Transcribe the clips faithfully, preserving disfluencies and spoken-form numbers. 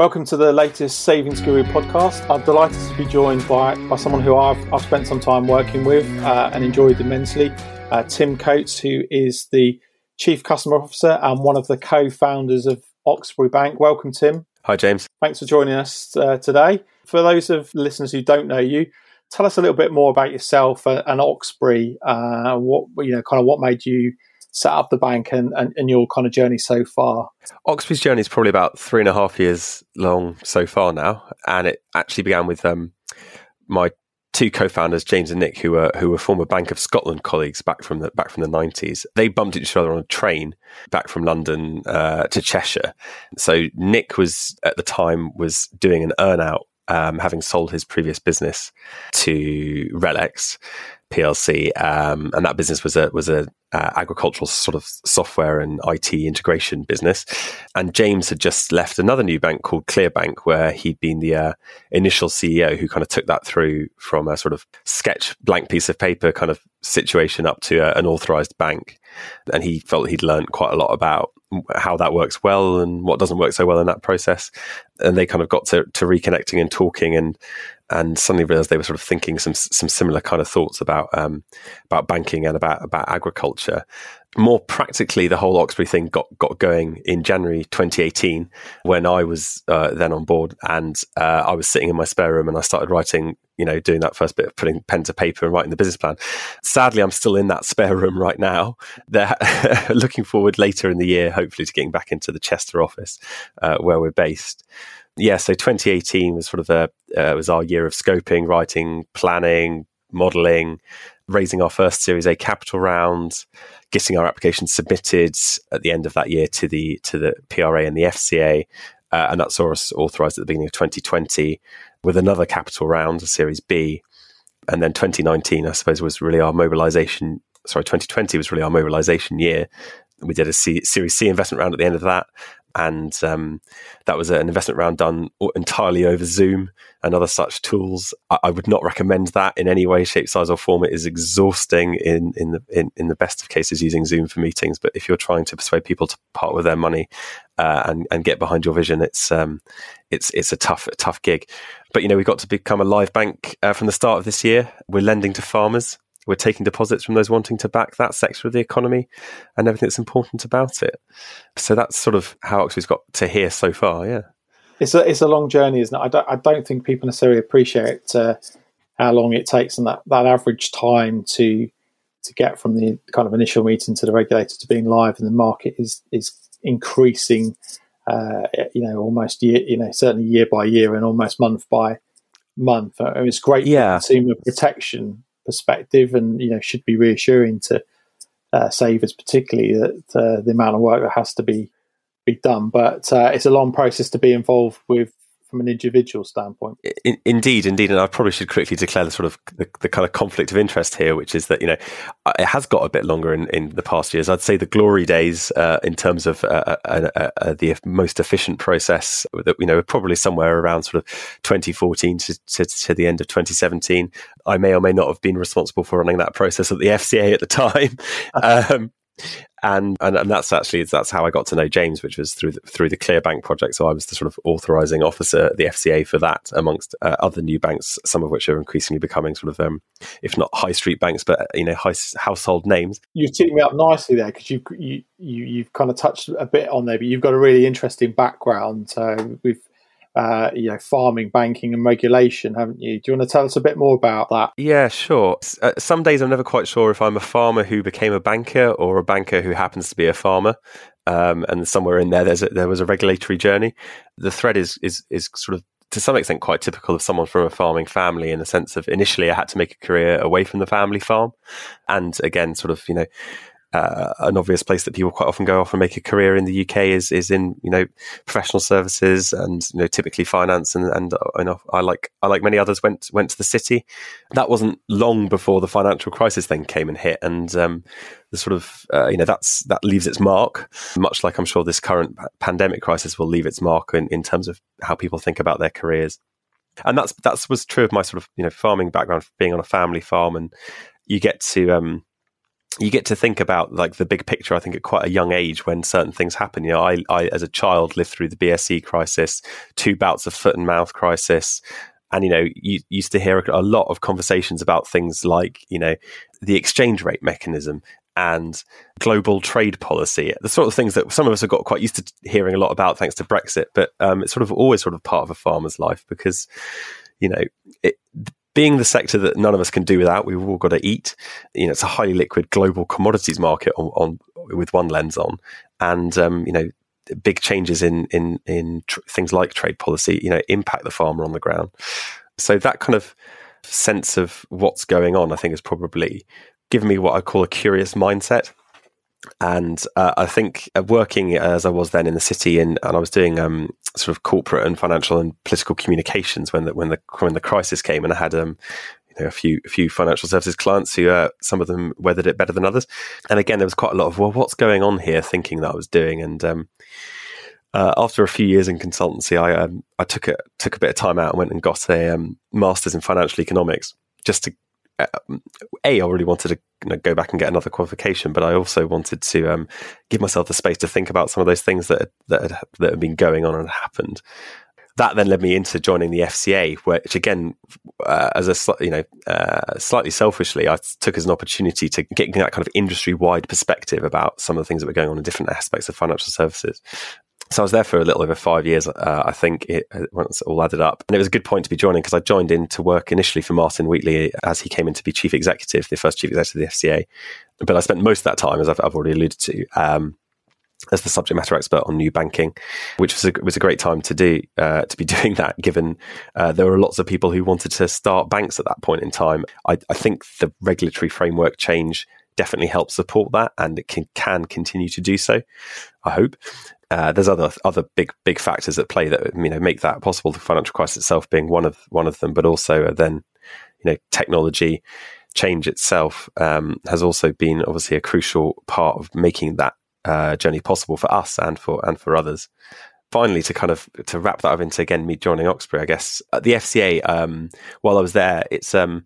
Welcome to the latest Savings Guru podcast. I'm delighted to be joined by, by someone who I've, I've spent some time working with uh, and enjoyed immensely, uh, Tim Coates, who is the Chief Customer Officer and one of the co-founders of Oxbury Bank. Welcome, Tim. Hi, James. Thanks for joining us uh, today. For those of listeners who don't know you, tell us a little bit more about yourself and Oxbury. Uh, what you know, kind of what made you set up the bank and, and, and your kind of journey so far? Oxbury's journey is probably about three and a half years long so far now, and it actually began with um, my two co-founders, James and Nick, who were who were former Bank of Scotland colleagues back from the back from the nineties. They bumped into each other on a train back from London uh, to Cheshire. So Nick was at the time was doing an earn out, um, having sold his previous business to Relex P L C, um, and that business was a was a uh, agricultural sort of software and I T integration business. And James had just left another new bank called ClearBank, where he'd been the uh, initial C E O, who kind of took that through from a sort of sketch, blank piece of paper kind of situation up to a, an authorized bank. And he felt he'd learned quite a lot about how that works well and what doesn't work so well in that process. And they kind of got to, to reconnecting and talking, and and suddenly realized they were sort of thinking some some similar kind of thoughts about um, about banking and about, about agriculture. More practically, the whole Oxbury thing got, got going in January twenty eighteen, when I was uh, then on board, and uh, I was sitting in my spare room and I started writing, you know, doing that first bit of putting pen to paper and writing the business plan. Sadly, I'm still in that spare room right now. They're looking forward later in the year, hopefully, to getting back into the Chester office uh, where we're based. Yeah, so twenty eighteen was sort of a uh, was our year of scoping, writing, planning, modelling, raising our first Series A capital round, getting our application submitted at the end of that year to the to the P R A and the F C A, uh, and that saw us authorised at the beginning of twenty twenty with another capital round, a Series B, and then twenty nineteen, I suppose, was really our mobilisation. Sorry, twenty twenty was really our mobilisation year. We did a C, Series C investment round at the end of that. And um, that was an investment round done entirely over Zoom and other such tools. I, I would not recommend that in any way, shape, size, or form. It is exhausting in in the in, in the best of cases using Zoom for meetings. But if you're trying to persuade people to part with their money uh, and and get behind your vision, it's um it's it's a tough a tough gig. But you know, we got to become a live bank uh, from the start of this year. We're lending to farmers. We're taking deposits from those wanting to back that sector of the economy and everything that's important about it. So that's sort of how Oxbury's got to here so far, yeah. It's a, it's a long journey, isn't it? I don't, I don't think people necessarily appreciate uh, how long it takes and that, that average time to to get from the kind of initial meeting to the regulator to being live in the market is is increasing, uh, you know, almost year, you know, certainly year by year and almost month by month. I mean, it's great yeah. consumer protection perspective, and you know, should be reassuring to uh, savers, particularly that uh, the amount of work that has to be be done. But uh, it's a long process to be involved with from an individual standpoint. In, indeed, indeed, and I probably should quickly declare the sort of the, the kind of conflict of interest here, which is that you know it has got a bit longer in, in the past years. I'd say the glory days uh, in terms of uh, uh, uh, uh, the most efficient process that you know were probably somewhere around sort of twenty fourteen to, to, to the end of twenty seventeen. I may or may not have been responsible for running that process at the F C A at the time. um, And, and and that's actually that's how I got to know James, which was through the, through the ClearBank project. So I was the sort of authorising officer at the F C A for that, amongst uh, other new banks, some of which are increasingly becoming sort of, um, if not high street banks, but you know, high, household names. You've teed me up nicely there, because you you you you've kind of touched a bit on there, but you've got a really interesting background uh, with uh, you know farming, banking, and regulation, haven't you? Do you want to tell us a bit more about that? Yeah, sure. Uh, some days I'm never quite sure if I'm a farmer who became a banker or a banker who who happens to be a farmer, um, and somewhere in there, there's a, there was a regulatory journey. The thread is is is sort of to some extent quite typical of someone from a farming family, in the sense of initially I had to make a career away from the family farm, and again, sort of you know, uh, an obvious place that people quite often go off and make a career in the U K is is in you know professional services and you know typically finance, and and, and I like I like many others went went to the city. That wasn't long before the financial crisis then came and hit, and um, the sort of, uh, you know, that's that leaves its mark, much like I'm sure this current pandemic crisis will leave its mark in, in terms of how people think about their careers. And that's that was true of my sort of, you know, farming background, being on a family farm. And you get to, um, you get to think about like the big picture, I think, at quite a young age when certain things happen. You know, I, I as a child lived through the B S E crisis, two bouts of foot and mouth crisis. And, you know, you used to hear a lot of conversations about things like, you know, the exchange rate mechanism and global trade policy, the sort of things that some of us have got quite used to hearing a lot about thanks to Brexit. But um, it's sort of always sort of part of a farmer's life because, you know, it, being the sector that none of us can do without, we've all got to eat. You know, it's a highly liquid global commodities market on, on with one lens on. And, um, you know, big changes in in in tr- things like trade policy, you know, impact the farmer on the ground. So that kind of sense of what's going on, I think, has probably given me what I call a curious mindset. And uh, I think uh, working as I was then in the city, and, and I was doing um, sort of corporate and financial and political communications when the when the when the crisis came, and I had um, you know, a few a few financial services clients who uh, some of them weathered it better than others. And again, there was quite a lot of well, what's going on here? Thinking that I was doing, and um, uh, after a few years in consultancy, I um, I took a took a bit of time out and went and got a um, master's in financial economics just to. A, I really wanted to you know, go back and get another qualification, but I also wanted to um, give myself the space to think about some of those things that had, that had, that had been going on and happened. That then led me into joining the F C A, which again, uh, as a you know, uh, slightly selfishly, I took as an opportunity to get that kind of industry-wide perspective about some of the things that were going on in different aspects of financial services. So I was there for a little over five years, uh, I think, it, once it all added up. And it was a good point to be joining because I joined in to work initially for Martin Wheatley as he came in to be chief executive, the first chief executive of the F C A. But I spent most of that time, as I've, I've already alluded to, um, as the subject matter expert on new banking, which was a, was a great time to do uh, to be doing that, given uh, there were lots of people who wanted to start banks at that point in time. I, I think the regulatory framework change definitely helped support that, and it can, can continue to do so, I hope. Uh, there's other other big big factors at play that you know make that possible. The financial crisis itself being one of one of them, but also uh, then you know technology change itself um, has also been obviously a crucial part of making that uh, journey possible for us and for and for others. Finally, to kind of to wrap that up into again me joining Oxbury, I guess at the F C A um, while I was there, it's um,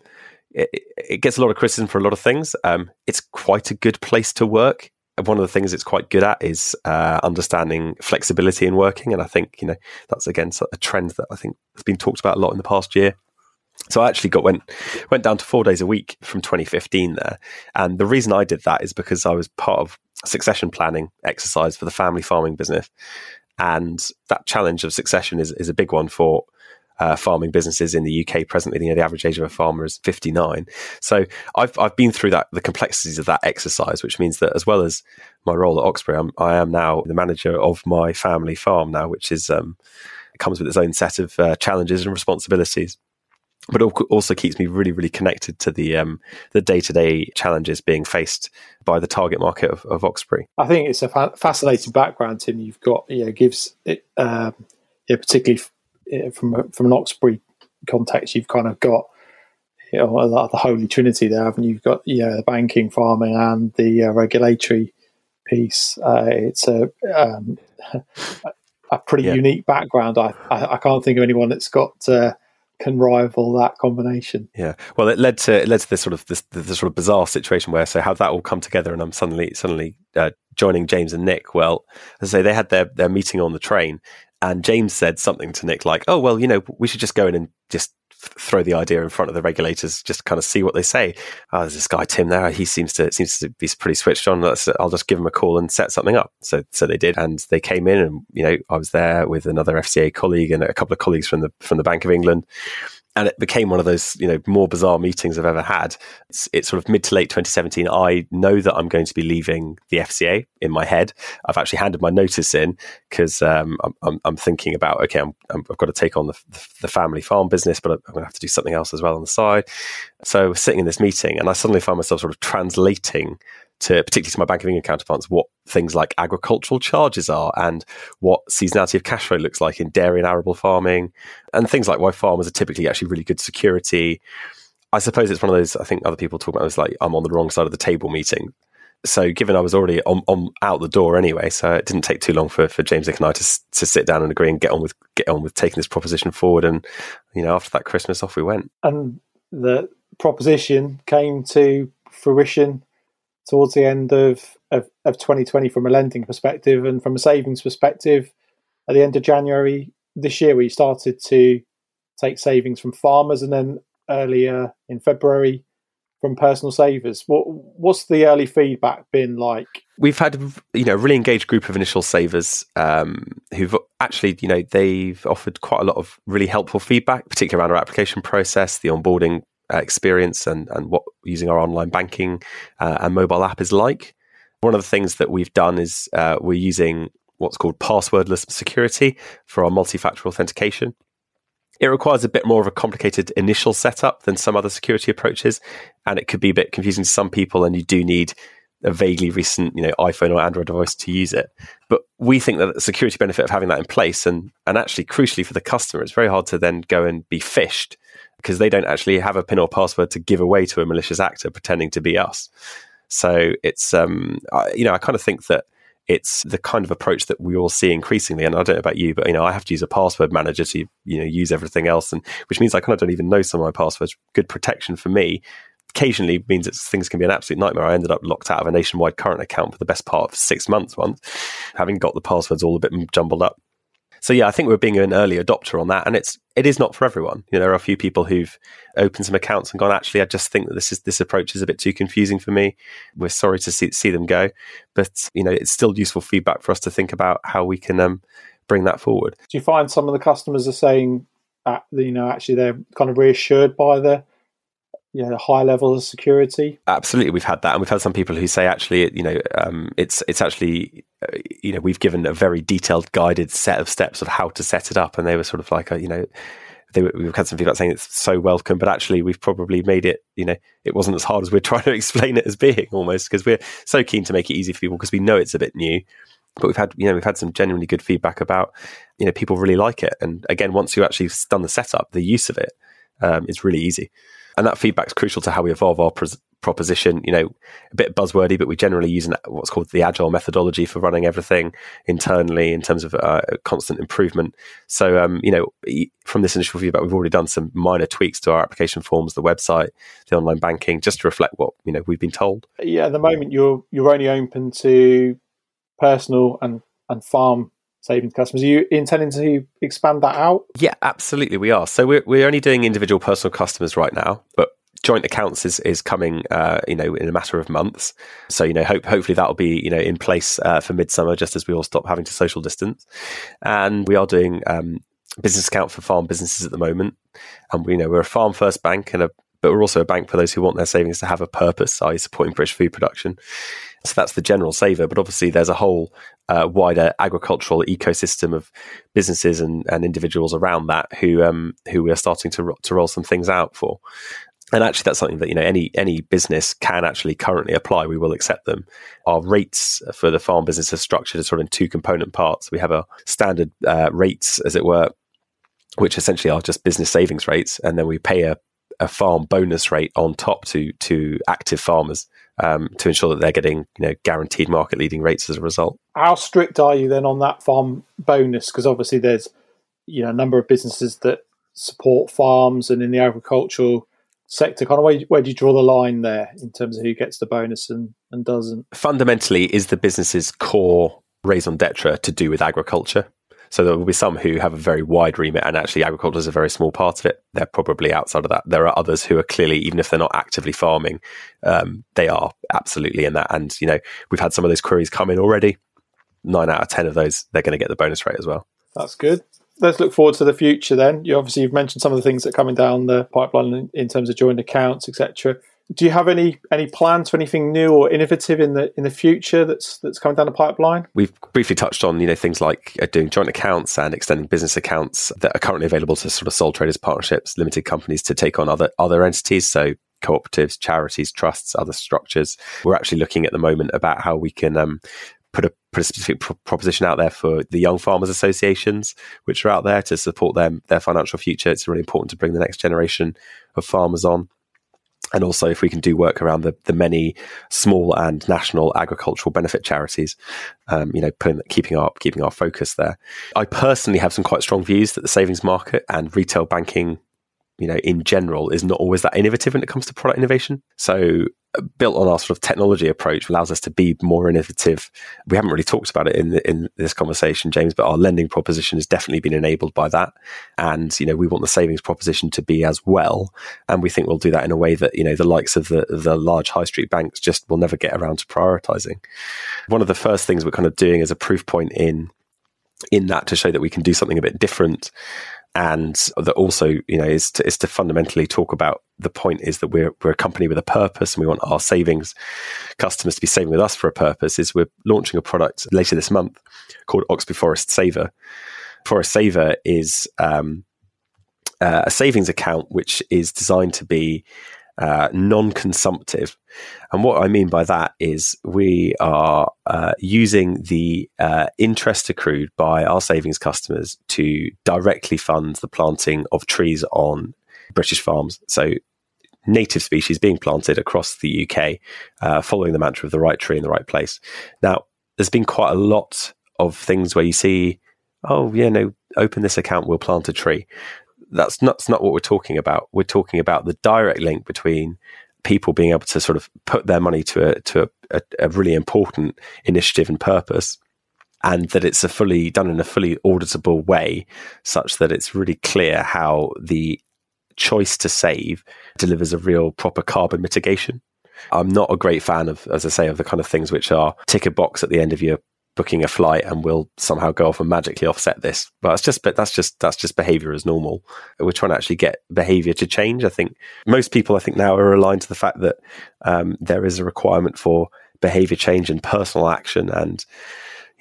it, it gets a lot of criticism for a lot of things. Um, it's quite a good place to work. One of the things it's quite good at is uh, understanding flexibility in working. And I think, you know, that's, again, a trend that I think has been talked about a lot in the past year. So I actually got went went down to four days a week from twenty fifteen there. And the reason I did that is because I was part of a succession planning exercise for the family farming business. And that challenge of succession is, is a big one for Uh, farming businesses in the U K presently. You know, the average age of a farmer is fifty-nine. So I've I've been through that the complexities of that exercise, which means that as well as my role at Oxbury, I'm, I am now the manager of my family farm now, which is um, it comes with its own set of uh, challenges and responsibilities, but also keeps me really really connected to the um, the day to day challenges being faced by the target market of, of Oxbury. I think it's a fa- fascinating background, Tim. You've got you know gives it um, yeah particularly. F- From from an Oxbury context, you've kind of got you know, the holy trinity there, haven't you? You've got you know, the banking, farming, and the uh, regulatory piece. Uh, it's a um, a pretty yeah. unique background. I, I I can't think of anyone that's got uh, can rival that combination. Yeah. Well, it led to it led to this sort of this, this sort of bizarre situation where so how that all come together, and I'm suddenly suddenly uh, joining James and Nick. Well, as I say, they had their their meeting on the train. And James said something to Nick like, oh, well, you know, we should just go in and just f- throw the idea in front of the regulators, just kind of see what they say. Oh, there's this guy, Tim, there. He seems to seems to be pretty switched on. Let's, I'll just give him a call and set something up. So so they did. And they came in and, you know, I was there with another F C A colleague and a couple of colleagues from the from the Bank of England. And it became one of those, you know, more bizarre meetings I've ever had. It's, it's sort of mid to late twenty seventeen. I know that I'm going to be leaving the F C A in my head. I've actually handed my notice in because um, I'm, I'm, I'm thinking about, okay, I'm, I'm, I've got to take on the, the family farm business, but I'm going to have to do something else as well on the side. So I was sitting in this meeting and I suddenly found myself sort of translating to, particularly to my Bank of England counterparts, what things like agricultural charges are and what seasonality of cash flow looks like in dairy and arable farming and things like why farmers are typically actually really good security. I suppose it's one of those, I think other people talk about this, like I'm on the wrong side of the table meeting. So given I was already on, on out the door anyway, so it didn't take too long for, for James, Nick and I to, to sit down and agree and get on with get on with taking this proposition forward. And, you know, after that Christmas off we went. And the proposition came to fruition towards the end of, of, of twenty twenty from a lending perspective, and from a savings perspective, at the end of January this year, we started to take savings from farmers, and then earlier in February from personal savers. What what's the early feedback been like? We've had, you know, a really engaged group of initial savers um, who've actually, you know, they've offered quite a lot of really helpful feedback, particularly around our application process, the onboarding uh, experience, and and what using our online banking uh, and mobile app is like. One of the things that we've done is uh, we're using what's called passwordless security for our multi-factor authentication. It requires a bit more of a complicated initial setup than some other security approaches, and it could be a bit confusing to some people, and you do need a vaguely recent, you know, iPhone or Android device to use it. But we think that the security benefit of having that in place, and and actually crucially for the customer, it's very hard to then go and be phished because they don't actually have a PIN or password to give away to a malicious actor pretending to be us. So it's, um, I, you know, I kind of think that it's the kind of approach that we all see increasingly. And I don't know about you, but, you know, I have to use a password manager to, you know, use everything else. And which means I kind of don't even know some of my passwords. Good protection for me occasionally means that things can be an absolute nightmare. I ended up locked out of a Nationwide current account for the best part of six months once, having got the passwords all a bit jumbled up. So, yeah, I think we're being an early adopter on that. And it's it is not for everyone. You know, there are a few people who've opened some accounts and gone, actually, I just think that this is this approach is a bit too confusing for me. We're sorry to see, see them go. But, you know, it's still useful feedback for us to think about how we can um, bring that forward. Do you find some of the customers are saying, uh, you know, actually they're kind of reassured by the, you know, the high level of security? Absolutely. We've had that. And we've had some people who say, actually, you know, um, it's it's actually... you know, we've given a very detailed guided set of steps of how to set it up. And they were sort of like, you know, they were, we've had some feedback saying it's so welcome, but actually we've probably made it, you know, it wasn't as hard as we're trying to explain it as being, almost, because we're so keen to make it easy for people because we know it's a bit new. But we've had, you know, we've had some genuinely good feedback about, you know, people really like it. And again, once you've actually done the setup, the use of it um, is really easy. And that feedback is crucial to how we evolve our pres- proposition. You know, a bit buzzwordy, but we generally use an, what's called the agile methodology for running everything internally in terms of uh, constant improvement. So, um, you know, from this initial feedback, we've already done some minor tweaks to our application forms, the website, the online banking, just to reflect what, you know, we've been told. Yeah, at the moment, you're you're only open to personal and, and farm savings customers. Are you intending to expand that out? Yeah, absolutely, we are. So we're we're only doing individual personal customers right now, but joint accounts is is coming, uh, you know, in a matter of months. So, you know, hope hopefully that will be, you know, in place uh, for midsummer, just as we all stop having to social distance. And we are doing um, business account for farm businesses at the moment, and we, you know, we're a farm first bank, and a but we're also a bank for those who want their savings to have a purpose, that is supporting British food production. So that's the general saver. But obviously there's a whole uh, wider agricultural ecosystem of businesses and, and individuals around that who um, who we are starting to, ro- to roll some things out for. And actually that's something that, you know, any any business can actually currently apply. We will accept them. Our rates for the farm business are structured as sort of in two component parts. We have a standard uh, rates, as it were, which essentially are just business savings rates. And then we pay a a farm bonus rate on top to to active farmers um, to ensure that they're getting, you know, guaranteed market leading rates as a result. How strict are you then on that farm bonus? Because obviously there's, you know, a number of businesses that support farms and in the agricultural sector. Kind of where, where do you draw the line there in terms of who gets the bonus and, and doesn't? Fundamentally, is the business's core raison d'etre to do with agriculture? So there will be some who have a very wide remit, and actually agriculture is a very small part of it. They're probably outside of that. There are others who are clearly, even if they're not actively farming, um, they are absolutely in that. And, you know, we've had some of those queries come in already. Nine out of ten of those, they're going to get the bonus rate as well. That's good. Let's look forward to the future then. You obviously, you've mentioned some of the things that are coming down the pipeline in, in terms of joint accounts, et cetera. Do you have any any plans for anything new or innovative in the in the future that's that's coming down the pipeline? We've briefly touched on, you know, things like uh, doing joint accounts and extending business accounts that are currently available to sort of sole traders, partnerships, limited companies to take on other other entities. So cooperatives, charities, trusts, other structures. We're actually looking at the moment about how we can um, put a, put a specific pro- proposition out there for the young farmers associations, which are out there to support them their financial future. It's really important to bring the next generation of farmers on. And also, if we can do work around the, the many small and national agricultural benefit charities, um, you know, putting, keeping our keeping our focus there. I personally have some quite strong views that the savings market and retail banking you know, in general, is not always that innovative when it comes to product innovation. So built on our sort of technology approach allows us to be more innovative. We haven't really talked about it in the, in this conversation, James, but our lending proposition has definitely been enabled by that. And, you know, we want the savings proposition to be as well. And we think we'll do that in a way that, you know, the likes of the, the large high street banks just will never get around to prioritizing. One of the first things we're kind of doing as a proof point in in that to show that we can do something a bit different, and that also, you know, is to, is to fundamentally talk about the point is that we're we're a company with a purpose, and we want our savings customers to be saving with us for a purpose. Is we're launching a product later this month called Oxbury Forest Saver. Forest Saver is um, uh, a savings account which is designed to be uh, non-consumptive, and what I mean by that is we are uh, using the uh, interest accrued by our savings customers to directly fund the planting of trees on British farms. So native species being planted across the U K, uh, following the mantra of the right tree in the right place. Now, there's been quite a lot of things where you see, oh, yeah, no, open this account, we'll plant a tree. That's not, that's not what we're talking about. We're talking about the direct link between people being able to sort of put their money to a, to a, a really important initiative and purpose, and that it's a fully done in a fully auditable way, such that it's really clear how the choice to save delivers a real proper carbon mitigation. I'm not a great fan of, as I say, of the kind of things which are tick a box at the end of your booking a flight and we'll somehow go off and magically offset this. But it's just, but that's just, that's just behavior as normal. We're trying to actually get behavior to change. I think most people, I think now are aligned to the fact that um, there is a requirement for behavior change and personal action and,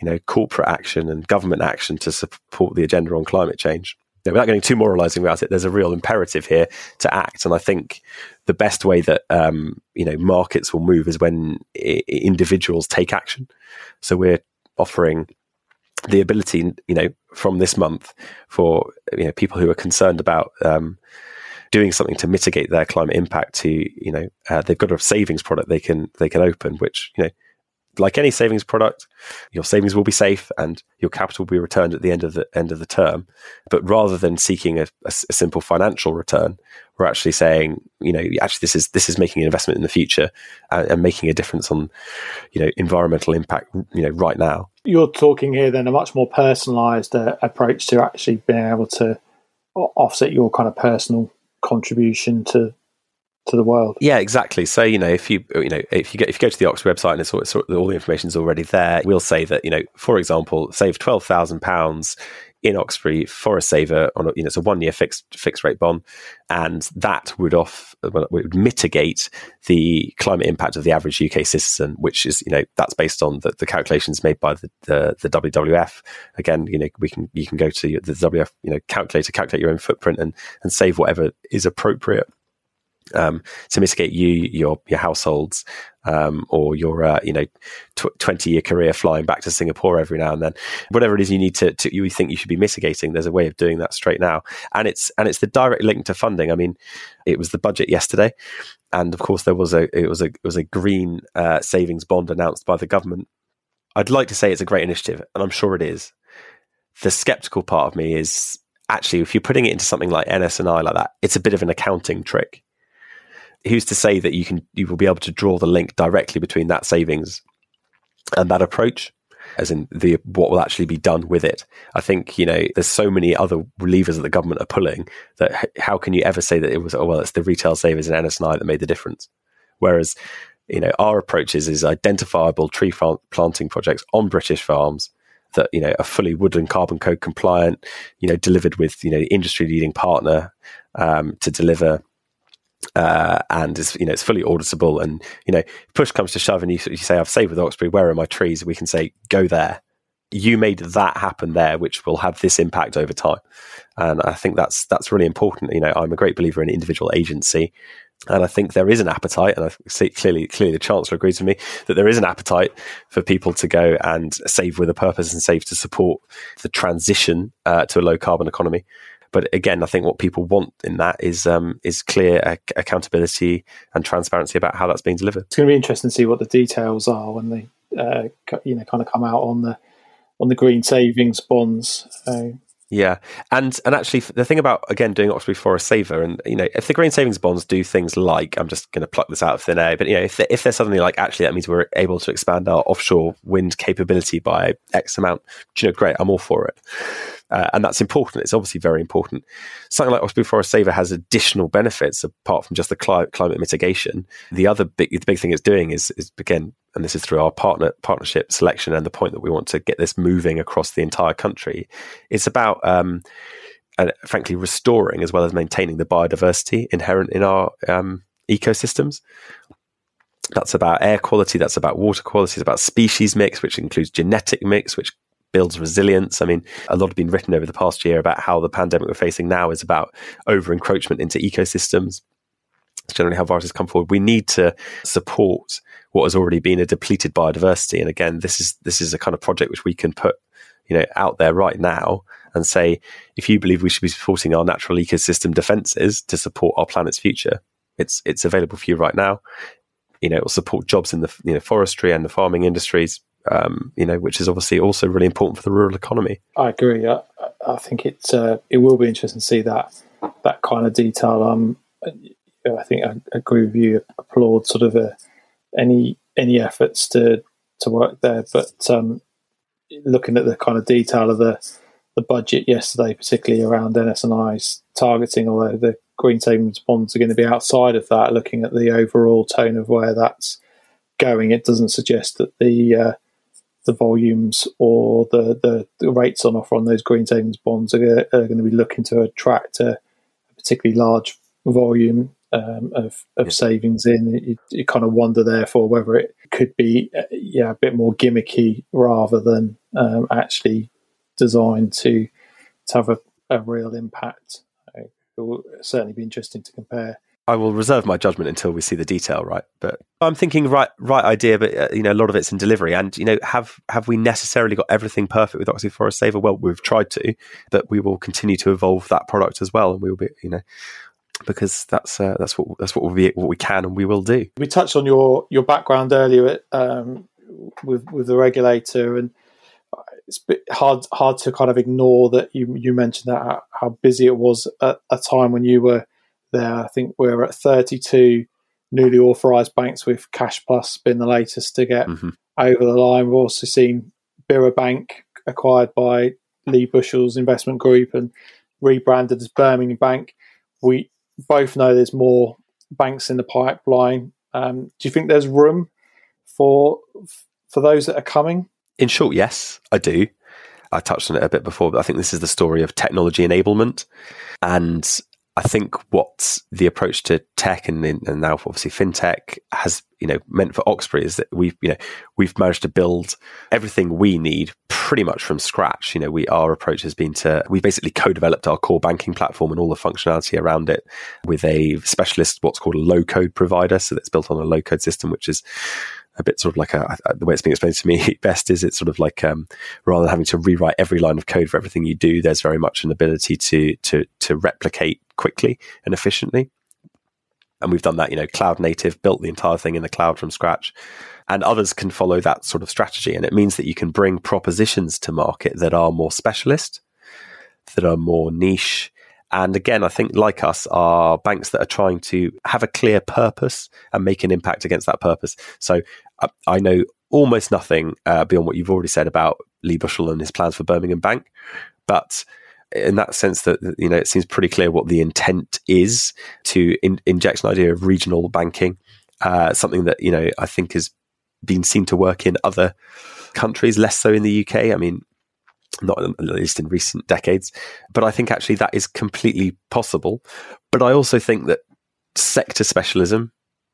you know, corporate action and government action to support the agenda on climate change. Now, without getting too moralizing about it, there's a real imperative here to act. And I think the best way that, um, you know, markets will move is when I- individuals take action. So we're offering the ability, you know, from this month for, you know, people who are concerned about um, doing something to mitigate their climate impact to, you know, uh, they've got a savings product they can, they can open, which, you know, like any savings product, your savings will be safe and your capital will be returned at the end of the end of the term. But rather than seeking a, a, a simple financial return, we're actually saying, you know, actually this is this is making an investment in the future and, and making a difference on, you know, environmental impact, you know, right now. You're talking here then a much more personalised uh, approach to actually being able to offset your kind of personal contribution to. to the world. Yeah, exactly. So, you know, if you, you know, if you get, if you go to the Oxbury website and it's all, it's all, all the information is already there, we'll say that, you know, for example, save twelve thousand pounds in Oxbury for a saver on, a, you know, it's a one year fixed, fixed rate bond. And that would off, well, would mitigate the climate impact of the average U K citizen, which is, you know, that's based on the, the calculations made by the, the, the W W F. Again, you know, we can, you can go to the W W F, you know, calculator, calculate your own footprint and, and save whatever is appropriate. Um, to mitigate you, your your households, um, or your uh, you know twenty year career flying back to Singapore every now and then, whatever it is you need to, to you think you should be mitigating. There's a way of doing that straight now, and it's and it's the direct link to funding. I mean, it was the budget yesterday, and of course there was a it was a it was a green uh, savings bond announced by the government. I'd like to say it's a great initiative, and I'm sure it is. The skeptical part of me is actually if you're putting it into something like N S and I like that, it's a bit of an accounting trick. Who's to say that you can you will be able to draw the link directly between that savings and that approach, as in the what will actually be done with it? I think, you know, there's so many other levers that the government are pulling that how can you ever say that it was, oh, well, it's the retail savers in N S and I that made the difference? Whereas, you know, our approach is, is identifiable tree plant- planting projects on British farms that, you know, are fully wood and carbon code compliant, you know, delivered with, you know, industry leading partner um, to deliver Uh, and it's, you know, it's fully auditable and, you know, push comes to shove and you, you say, I've saved with Oxbury, where are my trees? We can say, go there. You made that happen there, which will have this impact over time. And I think that's, that's really important. You know, I'm a great believer in individual agency and I think there is an appetite and I see clearly, clearly the Chancellor agrees with me that there is an appetite for people to go and save with a purpose and save to support the transition uh, to a low carbon economy. But again, I think what people want in that is um, is clear ac- accountability and transparency about how that's being delivered. It's going to be interesting to see what the details are when they, uh, you know, kind of come out on the on the green savings bonds. Uh, Yeah. And and actually, the thing about, again, doing Oxbury Forest Saver, and, you know, if the green savings bonds do things like, I'm just going to pluck this out of thin air, but, you know, if they're, if they're suddenly like, actually, that means we're able to expand our offshore wind capability by X amount, you know, great, I'm all for it. Uh, and that's important. It's obviously very important. Something like Oxbury Forest Saver has additional benefits apart from just the cli- climate mitigation. The other big, the big thing it's doing is, is again, and this is through our partner partnership selection and the point that we want to get this moving across the entire country. It's about, um, and frankly, restoring as well as maintaining the biodiversity inherent in our um, ecosystems. That's about air quality. That's about water quality. It's about species mix, which includes genetic mix, which builds resilience. I mean, a lot has been written over the past year about how the pandemic we're facing now is about over-encroachment into ecosystems. It's generally how viruses come forward. We need to support what has already been a depleted biodiversity. And again, this is this is a kind of project which we can put, you know, out there right now and say, if you believe we should be supporting our natural ecosystem defences to support our planet's future, it's it's available for you right now. You know, it will support jobs in the, you know, forestry and the farming industries, um, you know, which is obviously also really important for the rural economy. I agree. I, I think it's uh, it will be interesting to see that that kind of detail. Um, I think I agree with you. Applaud sort of a, any any efforts to to work there, but um, looking at the kind of detail of the the budget yesterday, particularly around N S and I's targeting, although the green savings bonds are going to be outside of that. Looking at the overall tone of where that's going, it doesn't suggest that the uh, the volumes or the, the, the rates on offer on those green savings bonds are, g- are going to be looking to attract a particularly large volume um, of, of yeah. savings in. You, you kind of wonder, therefore, whether it could be uh, yeah a bit more gimmicky rather than um, actually designed to to have a, a real impact. It will certainly be interesting to compare. I will reserve my judgment until we see the detail, right? But I'm thinking right, right idea, but uh, you know, a lot of it's in delivery. And you know, have have we necessarily got everything perfect with Oxbury Forest Saver? Well, we've tried to, but we will continue to evolve that product as well, and we will be, you know, because that's uh, that's what that's what we what we can and we will do. We touched on your your background earlier um, with with the regulator, and it's a bit hard hard to kind of ignore that you you mentioned that how, how busy it was at a time when you were there. I think we're at thirty-two newly authorised banks, with Cash Plus being the latest to get mm-hmm. over the line. We've also seen Birea Bank acquired by Lee Bushel's investment group and rebranded as Birmingham Bank. We both know there's more banks in the pipeline. Um, do you think there's room for for those that are coming? In short, yes, I do. I touched on it a bit before, but I think this is the story of technology enablement. And I think what the approach to tech and, and now obviously fintech has, you know, meant for Oxbury is that we've, you know, we've managed to build everything we need pretty much from scratch. You know, we our approach has been to we basically co-developed our core banking platform and all the functionality around it with a specialist, what's called a low-code provider. So that's built on a low-code system, which is a bit sort of like a, the way it's being explained to me best is it's sort of like um, rather than having to rewrite every line of code for everything you do, there's very much an ability to to to replicate quickly and efficiently. And we've done that, you know, cloud native, built the entire thing in the cloud from scratch. And others can follow that sort of strategy. And it means that you can bring propositions to market that are more specialist, that are more niche. And again, I think like us are banks that are trying to have a clear purpose and make an impact against that purpose. So uh, I know almost nothing uh, beyond what you've already said about Lee Bushel and his plans for Birmingham Bank. But in that sense that, you know, it seems pretty clear what the intent is to in- inject an idea of regional banking, uh, something that, you know, I think has been seen to work in other countries, less so in the U K. I mean, not at least in recent decades, but I think actually that is completely possible. But I also think that sector specialism,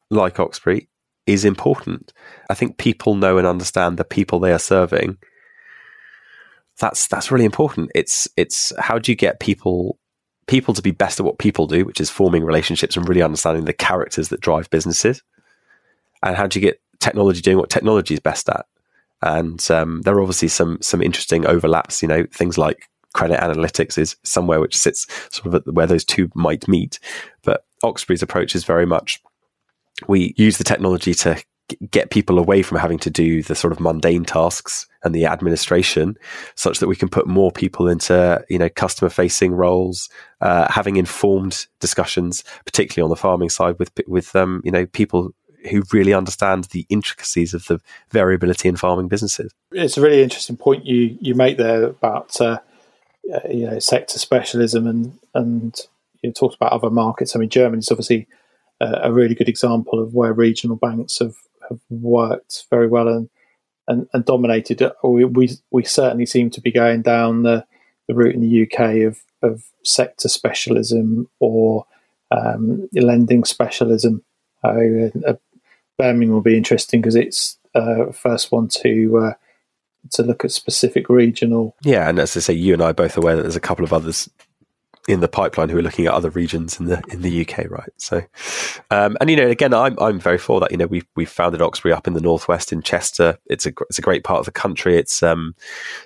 like Oxbury, is important. I think people know and understand the people they are serving. That's that's really important. It's it's how do you get people people to be best at what people do, which is forming relationships and really understanding the characters that drive businesses, and how do you get technology doing what technology is best at? And um, there are obviously some some interesting overlaps. You know, things like credit analytics is somewhere which sits sort of where those two might meet. But Oxbury's approach is very much we use the technology to get people away from having to do the sort of mundane tasks and the administration, such that we can put more people into, you know, customer facing roles, uh, having informed discussions, particularly on the farming side with, with, um, you know, people who really understand the intricacies of the variability in farming businesses. It's a really interesting point you, you make there about, uh, you know, sector specialism, and, and you talked about other markets. I mean, Germany's obviously a, a really good example of where regional banks have, have worked very well and and, and dominated. We, we we certainly seem to be going down the, the route in the U K of, of sector specialism or um, lending specialism. Uh, uh, Birmingham will be interesting because it's uh, first one to uh, to look at specific regional. Yeah, and as I say, you and I are both aware that there's a couple of others in the pipeline who are looking at other regions in the in the U K, right? So, um, and you know, again, I'm I'm very for that. You know, we we founded Oxbury up in the northwest in Chester. It's a it's a great part of the country. It's um,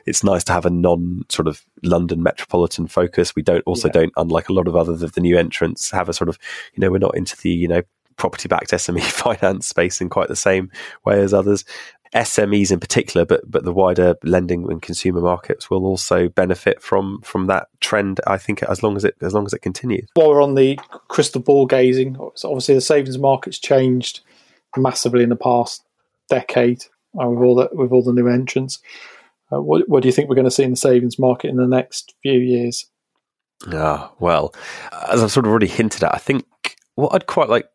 it's nice to have a non sort of London metropolitan focus. We don't also yeah. don't, unlike a lot of other the, the new entrants, have a sort of, you know, we're not into the, you know, property backed S M E finance space in quite the same way as others. S M Es in particular, but but the wider lending and consumer markets will also benefit from from that trend, I think, as long as it as long as it continues. While we're on the crystal ball gazing, obviously the savings market's changed massively in the past decade uh, with all that with all the new entrants. Uh, what, what do you think we're going to see in the savings market in the next few years? Ah, well, as I've sort of already hinted at, I think what I'd quite like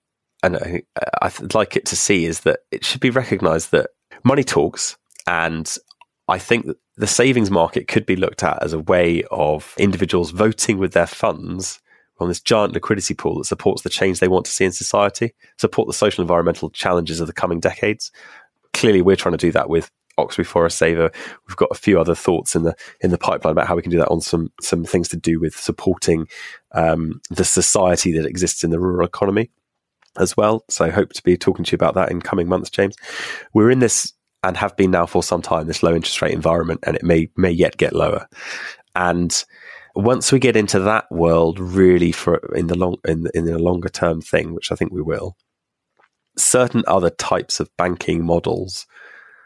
and I'd like it to see is that it should be recognised that money talks, and I think that the savings market could be looked at as a way of individuals voting with their funds on this giant liquidity pool that supports the change they want to see in society, support the social and environmental challenges of the coming decades. Clearly, we're trying to do that with Oxbury Forest Saver. We've got a few other thoughts in the in the pipeline about how we can do that on some some things to do with supporting um, the society that exists in the rural economy as well. So I hope to be talking to you about that in coming months, James. We're in this, and have been now for some time, this low interest rate environment, and it may may yet get lower. And once we get into that world, really, for in the long in the, in the longer term thing, which I think we will, certain other types of banking models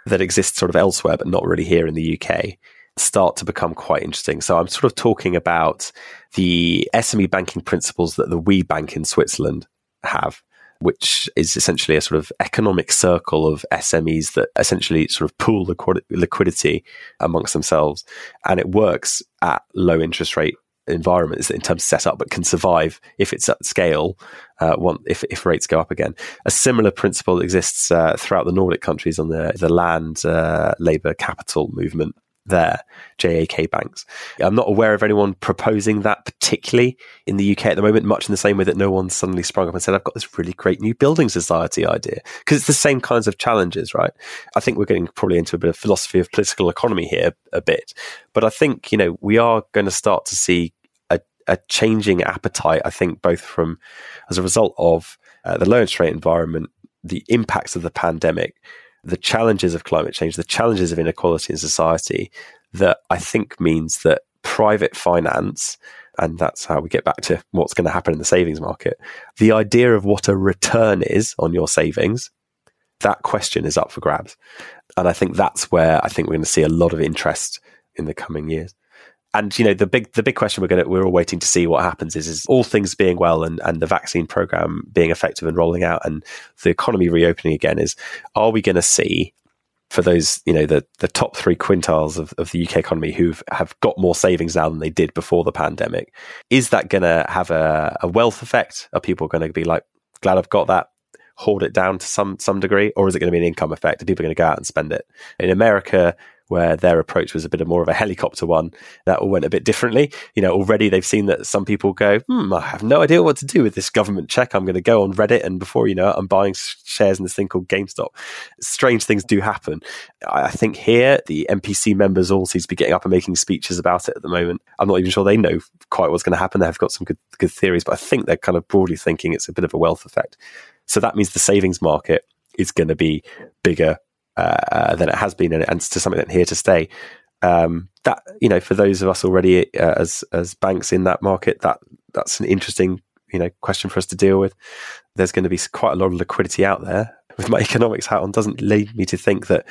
that exist sort of elsewhere, but not really here in the U K, start to become quite interesting. So I'm sort of talking about the S M E banking principles that the WeBank in Switzerland have, which is essentially a sort of economic circle of S M Es that essentially sort of pool liquid- liquidity amongst themselves. And it works at low interest rate environments in terms of setup, but can survive if it's at scale, uh, one, if, if rates go up again. A similar principle exists uh, throughout the Nordic countries on the, the land, uh, labour, capital movement there, J A K banks. I'm not aware of anyone proposing that particularly in the U K at the moment, much in the same way that no one suddenly sprung up and said, I've got this really great new building society idea, because it's the same kinds of challenges, right? I think we're getting probably into a bit of philosophy of political economy here a bit, but I think, you know, we are going to start to see a, a changing appetite, I think, both from as a result of uh, the low interest rate environment, the impacts of the pandemic, the challenges of climate change, the challenges of inequality in society, that I think means that private finance, and that's how we get back to what's going to happen in the savings market, the idea of what a return is on your savings, that question is up for grabs. And I think that's where I think we're going to see a lot of interest in the coming years. And, you know, the big the big question we're going to we're all waiting to see what happens is is all things being well, and, and the vaccine program being effective and rolling out, and the economy reopening again, is are we going to see, for those, you know, the the top three quintiles of, of the U K economy who've have got more savings now than they did before the pandemic, is that going to have a, a wealth effect? Are people going to be like, glad I've got that, hoard it down to some some degree, or is it going to be an income effect? Are people going to go out and spend it? In America, where their approach was a bit of more of a helicopter one, that all went a bit differently. You know, already they've seen that some people go, hmm, I have no idea what to do with this government check. I'm going to go on Reddit, and before you know it, I'm buying shares in this thing called GameStop. Strange things do happen. I think here, the M P C members all seem to be getting up and making speeches about it at the moment. I'm not even sure they know quite what's going to happen. They have got some good, good theories, but I think they're kind of broadly thinking it's a bit of a wealth effect. So that means the savings market is going to be bigger Uh, than it has been, and, and to some extent here to stay. Um, that, you know, for those of us already uh, as as banks in that market, that that's an interesting, you know, question for us to deal with. There's going to be quite a lot of liquidity out there, with my economics hat on, doesn't lead me to think that,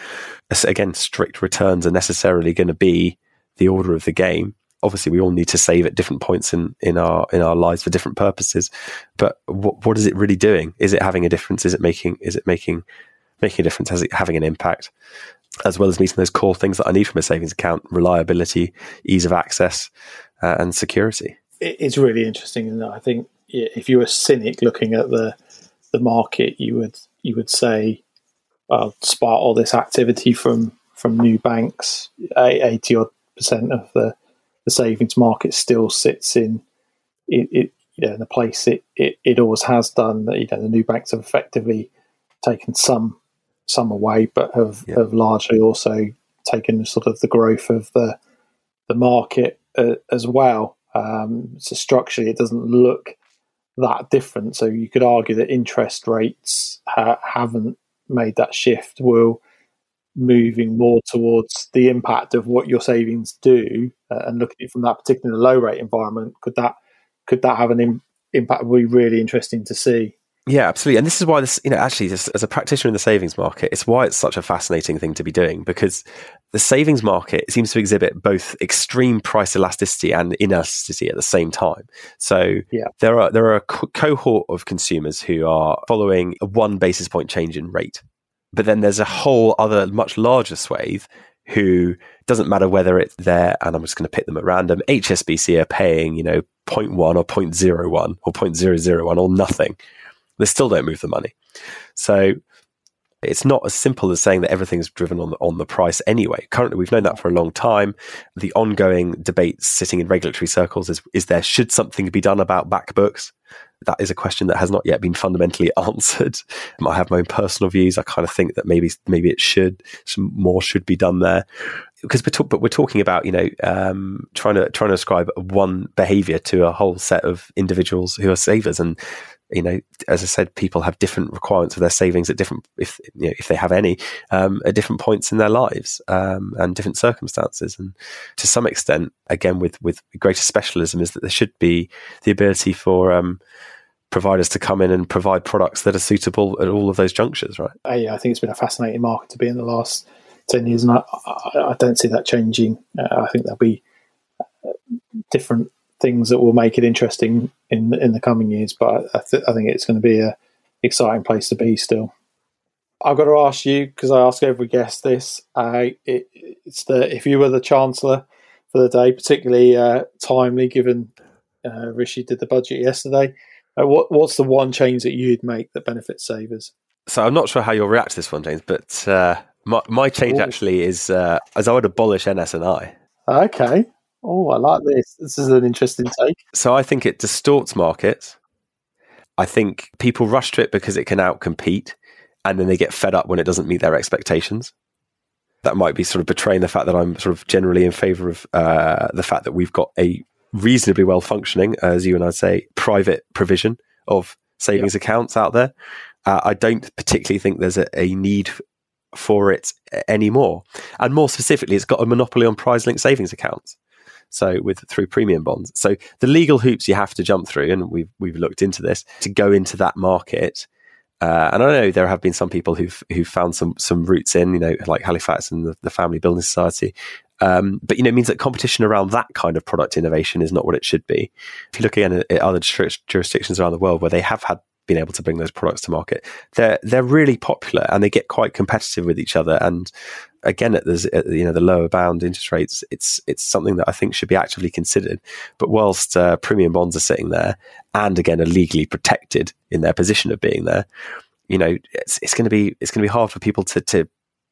again, strict returns are necessarily going to be the order of the game. Obviously, we all need to save at different points in, in our in our lives for different purposes. But what what is it really doing? Is it having a difference? Is it making is it making making a difference? Is it having an impact? As well as meeting those core things that I need from a savings account: reliability, ease of access, uh, and security. It's really interesting, and I think if you were a cynic looking at the the market, you would you would say, "Well, spot all this activity from from new banks. Eighty odd percent of the the savings market still sits in it, it you know, the place it, it, it always has done. You know, the new banks have effectively taken some some away, but have, yeah. have largely also taken sort of the growth of the the market uh, as well. Um, so structurally, it doesn't look that different. So you could argue that interest rates ha- haven't made that shift. We're moving more towards the impact of what your savings do, uh, and looking at it from that particular low rate environment, could that could that have an im- impact? It would be really interesting to see. Yeah, absolutely. And this is why this, you know, actually, this, as a practitioner in the savings market, it's why it's such a fascinating thing to be doing, because the savings market seems to exhibit both extreme price elasticity and inelasticity at the same time. So yeah. there are there are a co- cohort of consumers who are following a one basis point change in rate. But then there's a whole other much larger swathe who doesn't matter whether it's there, and I'm just going to pick them at random, H S B C are paying, you know, zero point one or zero point zero one or zero point zero zero one or nothing. They still don't move the money. So it's not as simple as saying that everything's driven on the, on the price anyway. Currently, we've known that for a long time. The ongoing debate sitting in regulatory circles is, is there, should something be done about back books? That is a question that has not yet been fundamentally answered. I have my own personal views. I kind of think that maybe maybe it should, some more should be done there. Because we're, talk, but we're talking about, you know, um, trying to trying to ascribe one behaviour to a whole set of individuals who are savers. And, you know, as I said, people have different requirements for their savings at different, if you know, if they have any, um, at different points in their lives um, and different circumstances. And to some extent, again, with, with greater specialism, is that there should be the ability for um, providers to come in and provide products that are suitable at all of those junctures, right? Uh, yeah, I think it's been a fascinating market to be in the last ten years, and I, I, I don't see that changing. Uh, I think there'll be different things that will make it interesting in in the coming years, but I, th- I think it's going to be a exciting place to be still. I've got to ask you, because I ask every guest this, uh, it, it's the if you were the Chancellor for the day, particularly uh, timely given uh, Rishi did the budget yesterday, uh, what what's the one change that you'd make that benefits savers? So I'm not sure how you'll react to this one, James, but... Uh... My, my change Ooh. actually is uh, as I would abolish N S and I. Okay. Oh, I like this. This is an interesting take. So I think it distorts markets. I think people rush to it because it can outcompete, and then they get fed up when it doesn't meet their expectations. That might be sort of betraying the fact that I'm sort of generally in favour of uh, the fact that we've got a reasonably well functioning, as you and I say, private provision of savings yeah. accounts out there. Uh, I don't particularly think there's a, a need for for it anymore, and more specifically, it's got a monopoly on prize-linked savings accounts. So, with through premium bonds, so the legal hoops you have to jump through, and we've we've looked into this to go into that market. Uh, and I know there have been some people who've who found some some roots in, you know, like Halifax and the, the Family Building Society. Um, but you know, it means that competition around that kind of product innovation is not what it should be. If you look again at, at other jurisdictions around the world where they have had been able to bring those products to market, they're they're really popular, and they get quite competitive with each other. And again, at the at, you know the lower bound interest rates, it's it's something that I think should be actively considered. But whilst uh, premium bonds are sitting there, and again are legally protected in their position of being there, you know it's it's going to be it's going to be hard for people to to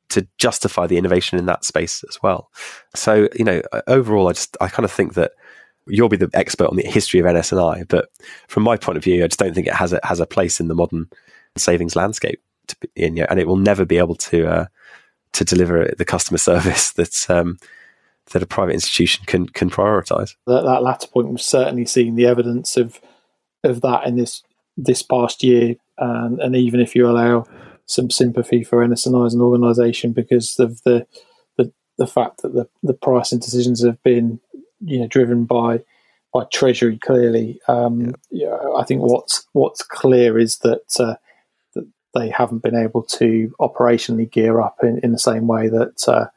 to justify the innovation in that space as well. So you know overall, I just I kind of think that. You'll be the expert on the history of N S and I, but from my point of view, I just don't think it has a, has a place in the modern savings landscape, to be in, you know, and it will never be able to uh, to deliver the customer service that um, that a private institution can can prioritise. That, that latter point, we've certainly seen the evidence of of that in this this past year, and, and even if you allow some sympathy for N S and I as an organisation because of the the, the fact that the, the pricing decisions have been you know, driven by by Treasury. Clearly, um, yeah. you know, I think what's what's clear is that uh, that they haven't been able to operationally gear up in, in the same way that, uh,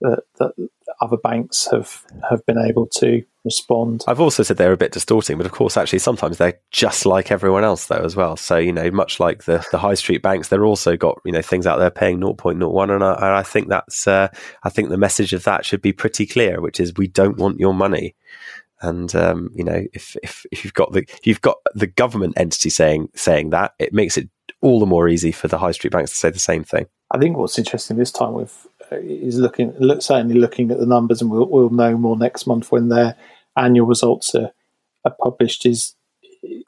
that that other banks have have been able to respond. I've also said they're a bit distorting, but of course, actually, sometimes they're just like everyone else, though, as well. So, you know, much like the, the high street banks, they're also got, you know, things out there paying zero point zero one, and I, and I think that's uh, I think the message of that should be pretty clear, which is we don't want your money. And um, you know, if, if if you've got the if you've got the government entity saying saying that, it makes it all the more easy for the high street banks to say the same thing. I think what's interesting this time with uh, is looking look, certainly looking at the numbers, and we'll, we'll know more next month when their annual results are, are published. Is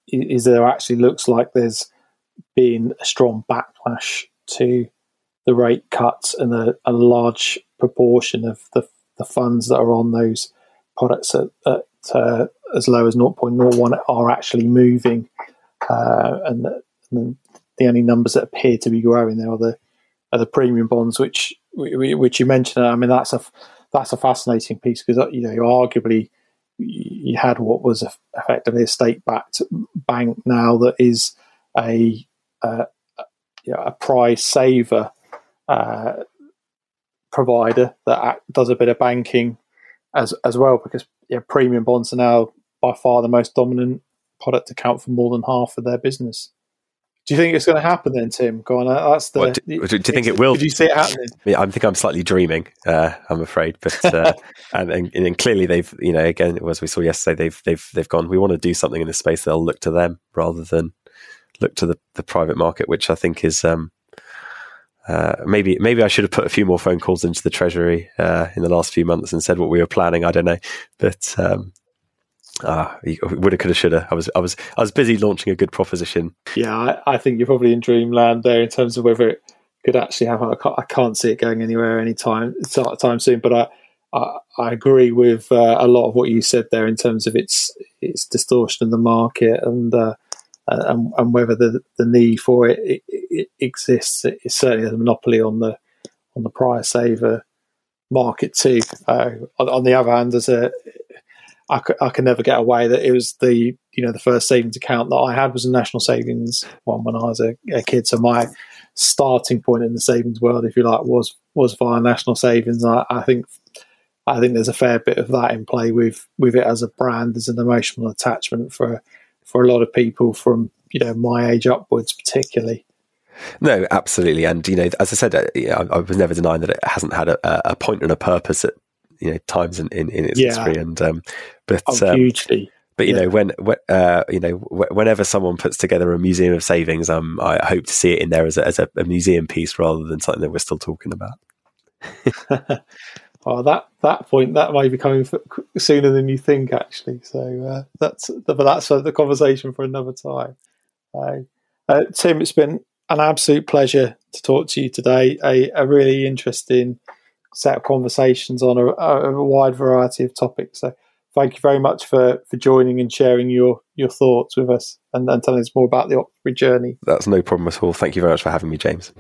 is there actually looks like there's been a strong backlash to the rate cuts, and a, a large proportion of the the funds that are on those products at, at uh, as low as zero point zero one are actually moving, uh, and, and the only numbers that appear to be growing there are the are the premium bonds, which which you mentioned. I mean, that's a that's a fascinating piece, because, you know, arguably you had what was effectively a state-backed bank now that is a uh, you know, a prize saver uh, provider that does a bit of banking as as well, because, yeah, premium bonds are now by far the most dominant product, to account for more than half of their business. Do you think it's going to happen then, Tim? Go on. That's the. Well, do, do you think it will? Could you see it happening? Yeah, I think I'm slightly dreaming, uh, I'm afraid. But uh, and, and, and clearly they've, you know, again, as we saw yesterday, they've they've they've gone, we want to do something in this space. They'll look to them rather than look to the, the private market, which I think is um, uh, maybe maybe I should have put a few more phone calls into the Treasury uh, in the last few months and said what we were planning. I don't know, but. Um, Ah, woulda, coulda, shoulda. I was, I was, I was busy launching a good proposition. Yeah, I, I think you're probably in dreamland there in terms of whether it could actually happen. I can't, I can't see it going anywhere anytime time soon. But I, I, I agree with uh, a lot of what you said there in terms of its its distortion in the market, and uh, and, and whether the, the need for it, it, it exists. It's certainly a monopoly on the on the price saver market too. Uh, on, on the other hand, as a I, c- I can never get away that it was the, you know, the first savings account that I had was a national savings one when I was a, a kid. So my starting point in the savings world, if you like, was was via national savings. I, I think I think there's a fair bit of that in play with with it as a brand, as an emotional attachment for for a lot of people from, you know, my age upwards, particularly. No, absolutely, and, you know, as I said, I, I was never denying that it hasn't had a, a point and a purpose at, you know, times in, in, in its yeah. history. And um, but oh, um, hugely. But you yeah. know, when, when uh, you know, wh- whenever someone puts together a museum of savings, um, I hope to see it in there as a, as a, a museum piece rather than something that we're still talking about. Oh, that that point that might be coming for, sooner than you think, actually. So uh, that's but that's the conversation for another time. Uh, uh, Tim, it's been an absolute pleasure to talk to you today. A, a really interesting set of conversations on a, a wide variety of topics. So thank you very much for, for joining and sharing your, your thoughts with us and, and telling us more about the Oxbury journey. That's no problem at all. Thank you very much for having me, James.